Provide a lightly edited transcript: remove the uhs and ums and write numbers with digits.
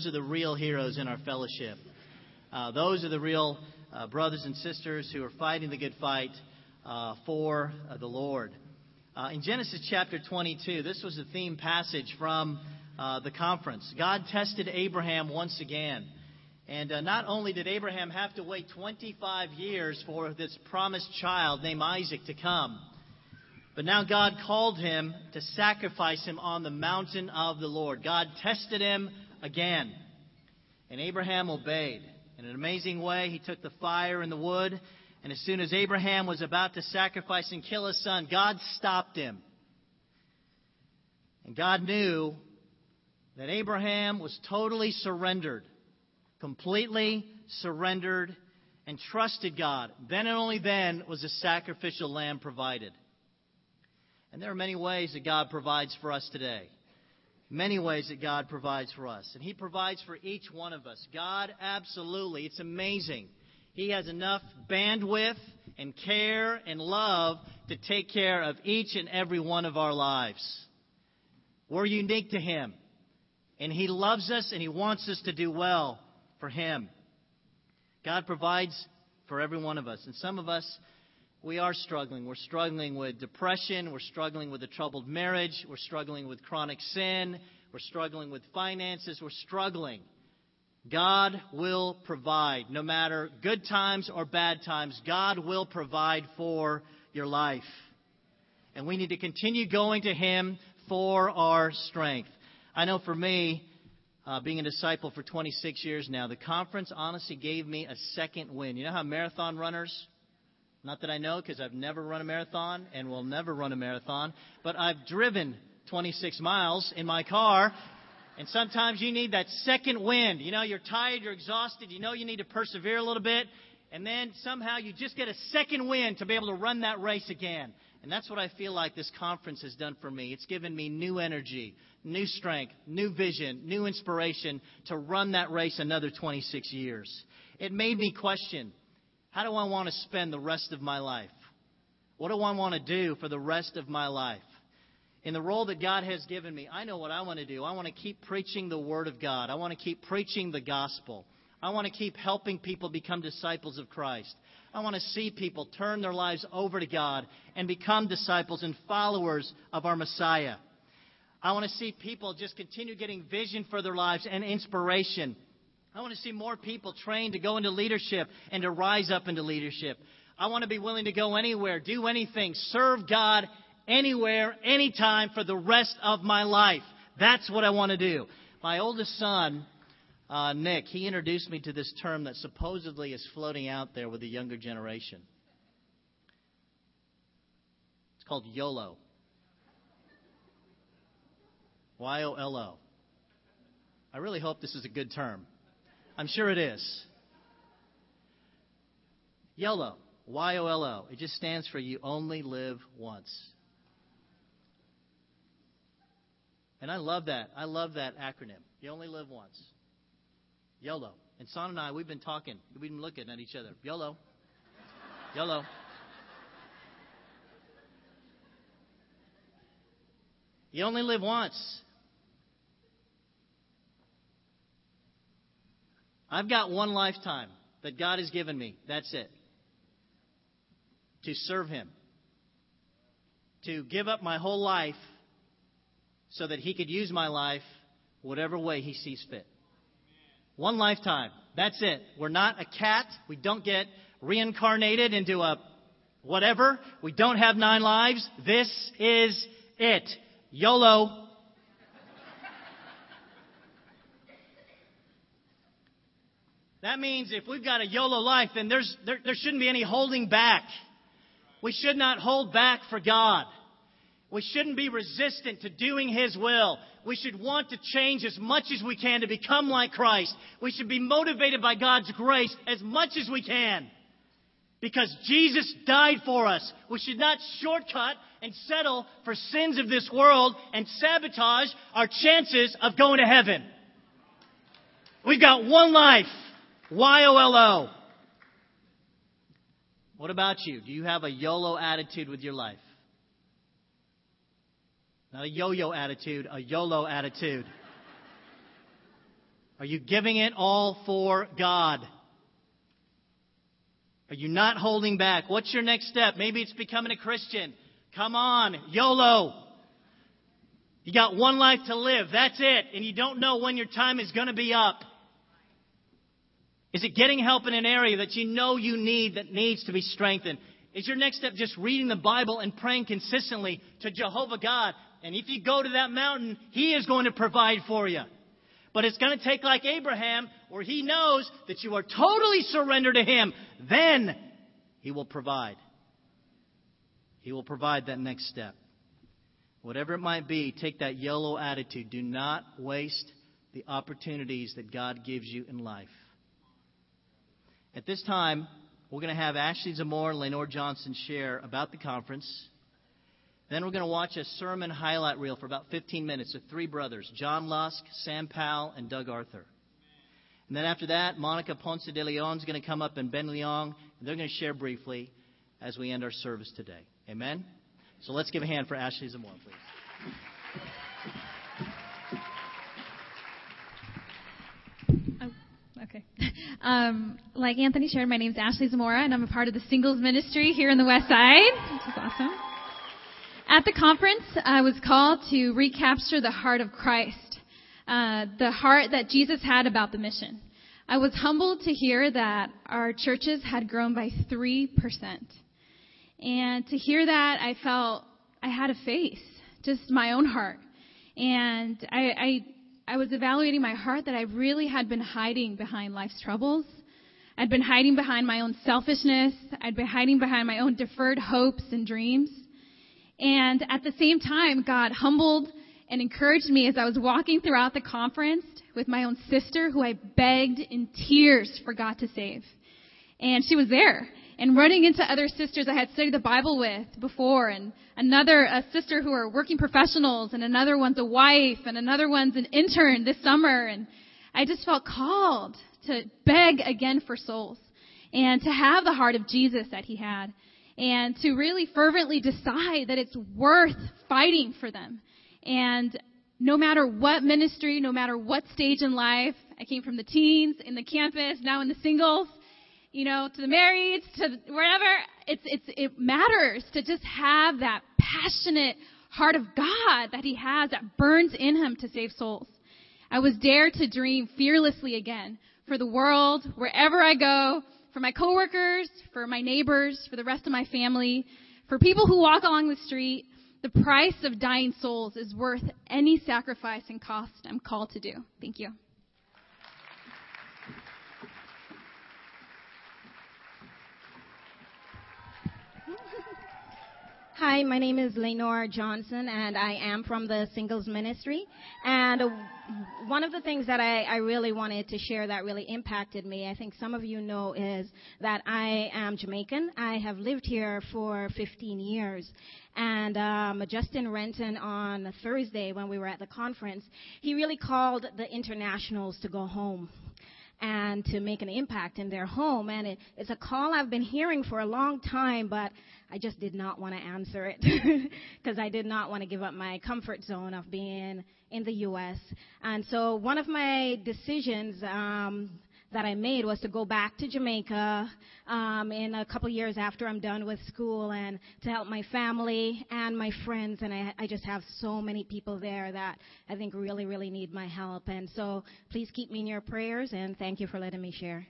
Those are the real heroes in our fellowship. Those are the real brothers and sisters who are fighting the good fight for the Lord. In Genesis chapter 22, this was the theme passage from the conference. God tested Abraham once again. And not only did Abraham have to wait 25 years for this promised child named Isaac to come, but now God called him to sacrifice him on the mountain of the Lord. God tested him again. And Abraham obeyed. In an amazing way, he took the fire and the wood, and as soon as Abraham was about to sacrifice and kill his son, God stopped him. And God knew that Abraham was totally surrendered. Completely surrendered and trusted God. Then and only then was a sacrificial lamb provided. And there are many ways that God provides for us today. Many ways that God provides for us. And He provides for each one of us. God, absolutely, it's amazing. He has enough bandwidth and care and love to take care of each and every one of our lives. We're unique to Him. And He loves us and He wants us to do well. For Him. God provides for every one of us. And some of us, we are struggling. We're struggling with depression. We're struggling with a troubled marriage. We're struggling with chronic sin. We're struggling with finances. We're struggling. God will provide. No matter good times or bad times, God will provide for your life. And we need to continue going to Him for our strength. I know for me, being a disciple for 26 years now, the conference honestly gave me a second win. You know how marathon runners, not that I know because I've never run a marathon and will never run a marathon, but I've driven 26 miles in my car, and sometimes you need that second wind. You know, you're tired, you're exhausted, you know you need to persevere a little bit, and then somehow you just get a second wind to be able to run that race again. And that's what I feel like this conference has done for me. It's given me new energy, new strength, new vision, new inspiration to run that race another 26 years. It made me question, how do I want to spend the rest of my life? What do I want to do for the rest of my life? In the role that God has given me, I know what I want to do. I want to keep preaching the Word of God. I want to keep preaching the gospel. I want to keep helping people become disciples of Christ. I want to see people turn their lives over to God and become disciples and followers of our Messiah. I want to see people just continue getting vision for their lives and inspiration. I want to see more people trained to go into leadership and to rise up into leadership. I want to be willing to go anywhere, do anything, serve God anywhere, anytime for the rest of my life. That's what I want to do. My oldest son, Nick, he introduced me to this term that supposedly is floating out there with the younger generation. It's called YOLO. YOLO. I really hope this is a good term. I'm sure it is. YOLO. YOLO. It just stands for you only live once. And I love that. I love that acronym. You only live once. YOLO. And Son and I, we've been talking. We've been looking at each other. YOLO. YOLO. You only live once. I've got one lifetime that God has given me. That's it. To serve Him. To give up my whole life so that He could use my life whatever way He sees fit. One lifetime. That's it. We're not a cat. We don't get reincarnated into a whatever. We don't have 9 lives. This is it. YOLO. That means if we've got a YOLO life, then there shouldn't be any holding back. We should not hold back for God. We shouldn't be resistant to doing His will. We should want to change as much as we can to become like Christ. We should be motivated by God's grace as much as we can. Because Jesus died for us. We should not shortcut and settle for sins of this world and sabotage our chances of going to heaven. We've got one life. YOLO. What about you? Do you have a YOLO attitude with your life? Not a yo-yo attitude, a YOLO attitude. Are you giving it all for God? Are you not holding back? What's your next step? Maybe it's becoming a Christian. Come on, YOLO. You got one life to live. That's it. And you don't know when your time is going to be up. Is it getting help in an area that you know you need, that needs to be strengthened? Is your next step just reading the Bible and praying consistently to Jehovah God? And if you go to that mountain, He is going to provide for you. But it's going to take like Abraham, where he knows that you are totally surrendered to Him. Then He will provide. He will provide that next step. Whatever it might be, take that YOLO attitude. Do not waste the opportunities that God gives you in life. At this time, we're going to have Ashley Zamora and Lenore Johnson share about the conference. Then we're going to watch a sermon highlight reel for about 15 minutes of three brothers, John Lusk, Sam Powell, and Doug Arthur. And then after that, Monica Ponce de Leon is going to come up, and Ben Leong, and they're going to share briefly as we end our service today. Amen? So let's give a hand for Ashley Zamora, please. Okay. Like Anthony shared, my name's Ashley Zamora, and I'm a part of the singles ministry here in the West Side, which is awesome. At the conference, I was called to recapture the heart of Christ, the heart that Jesus had about the mission. I was humbled to hear that our churches had grown by 3%. And to hear that, I felt I had a face, just my own heart. And I was evaluating my heart that I really had been hiding behind life's troubles. I'd been hiding behind my own selfishness. I'd been hiding behind my own deferred hopes and dreams. And at the same time, God humbled and encouraged me as I was walking throughout the conference with my own sister, who I begged in tears for God to save. And she was there. And running into other sisters I had studied the Bible with before, and a sister who are working professionals, and another one's a wife, and another one's an intern this summer. And I just felt called to beg again for souls and to have the heart of Jesus that He had, and to really fervently decide that it's worth fighting for them. And no matter what ministry, no matter what stage in life, I came from the teens, in the campus, now in the singles, you know, to the marrieds, to wherever, it matters to just have that passionate heart of God that He has, that burns in Him to save souls. I was dared to dream fearlessly again for the world, wherever I go, for my coworkers, for my neighbors, for the rest of my family, for people who walk along the street. The price of dying souls is worth any sacrifice and cost I'm called to do. Thank you. Hi, my name is Lenore Johnson, and I am from the Singles Ministry. And one of the things that I really wanted to share that really impacted me, I think some of you know, is that I am Jamaican. I have lived here for 15 years. And Justin Renton on Thursday, when we were at the conference, he really called the internationals to go home and to make an impact in their home. And it's a call I've been hearing for a long time, but I just did not want to answer it because I did not want to give up my comfort zone of being in the U.S. And so one of my decisions that I made was to go back to Jamaica in a couple years after I'm done with school, and to help my family and my friends. And I just have so many people there that I think really, really need my help. And so please keep me in your prayers, and thank you for letting me share.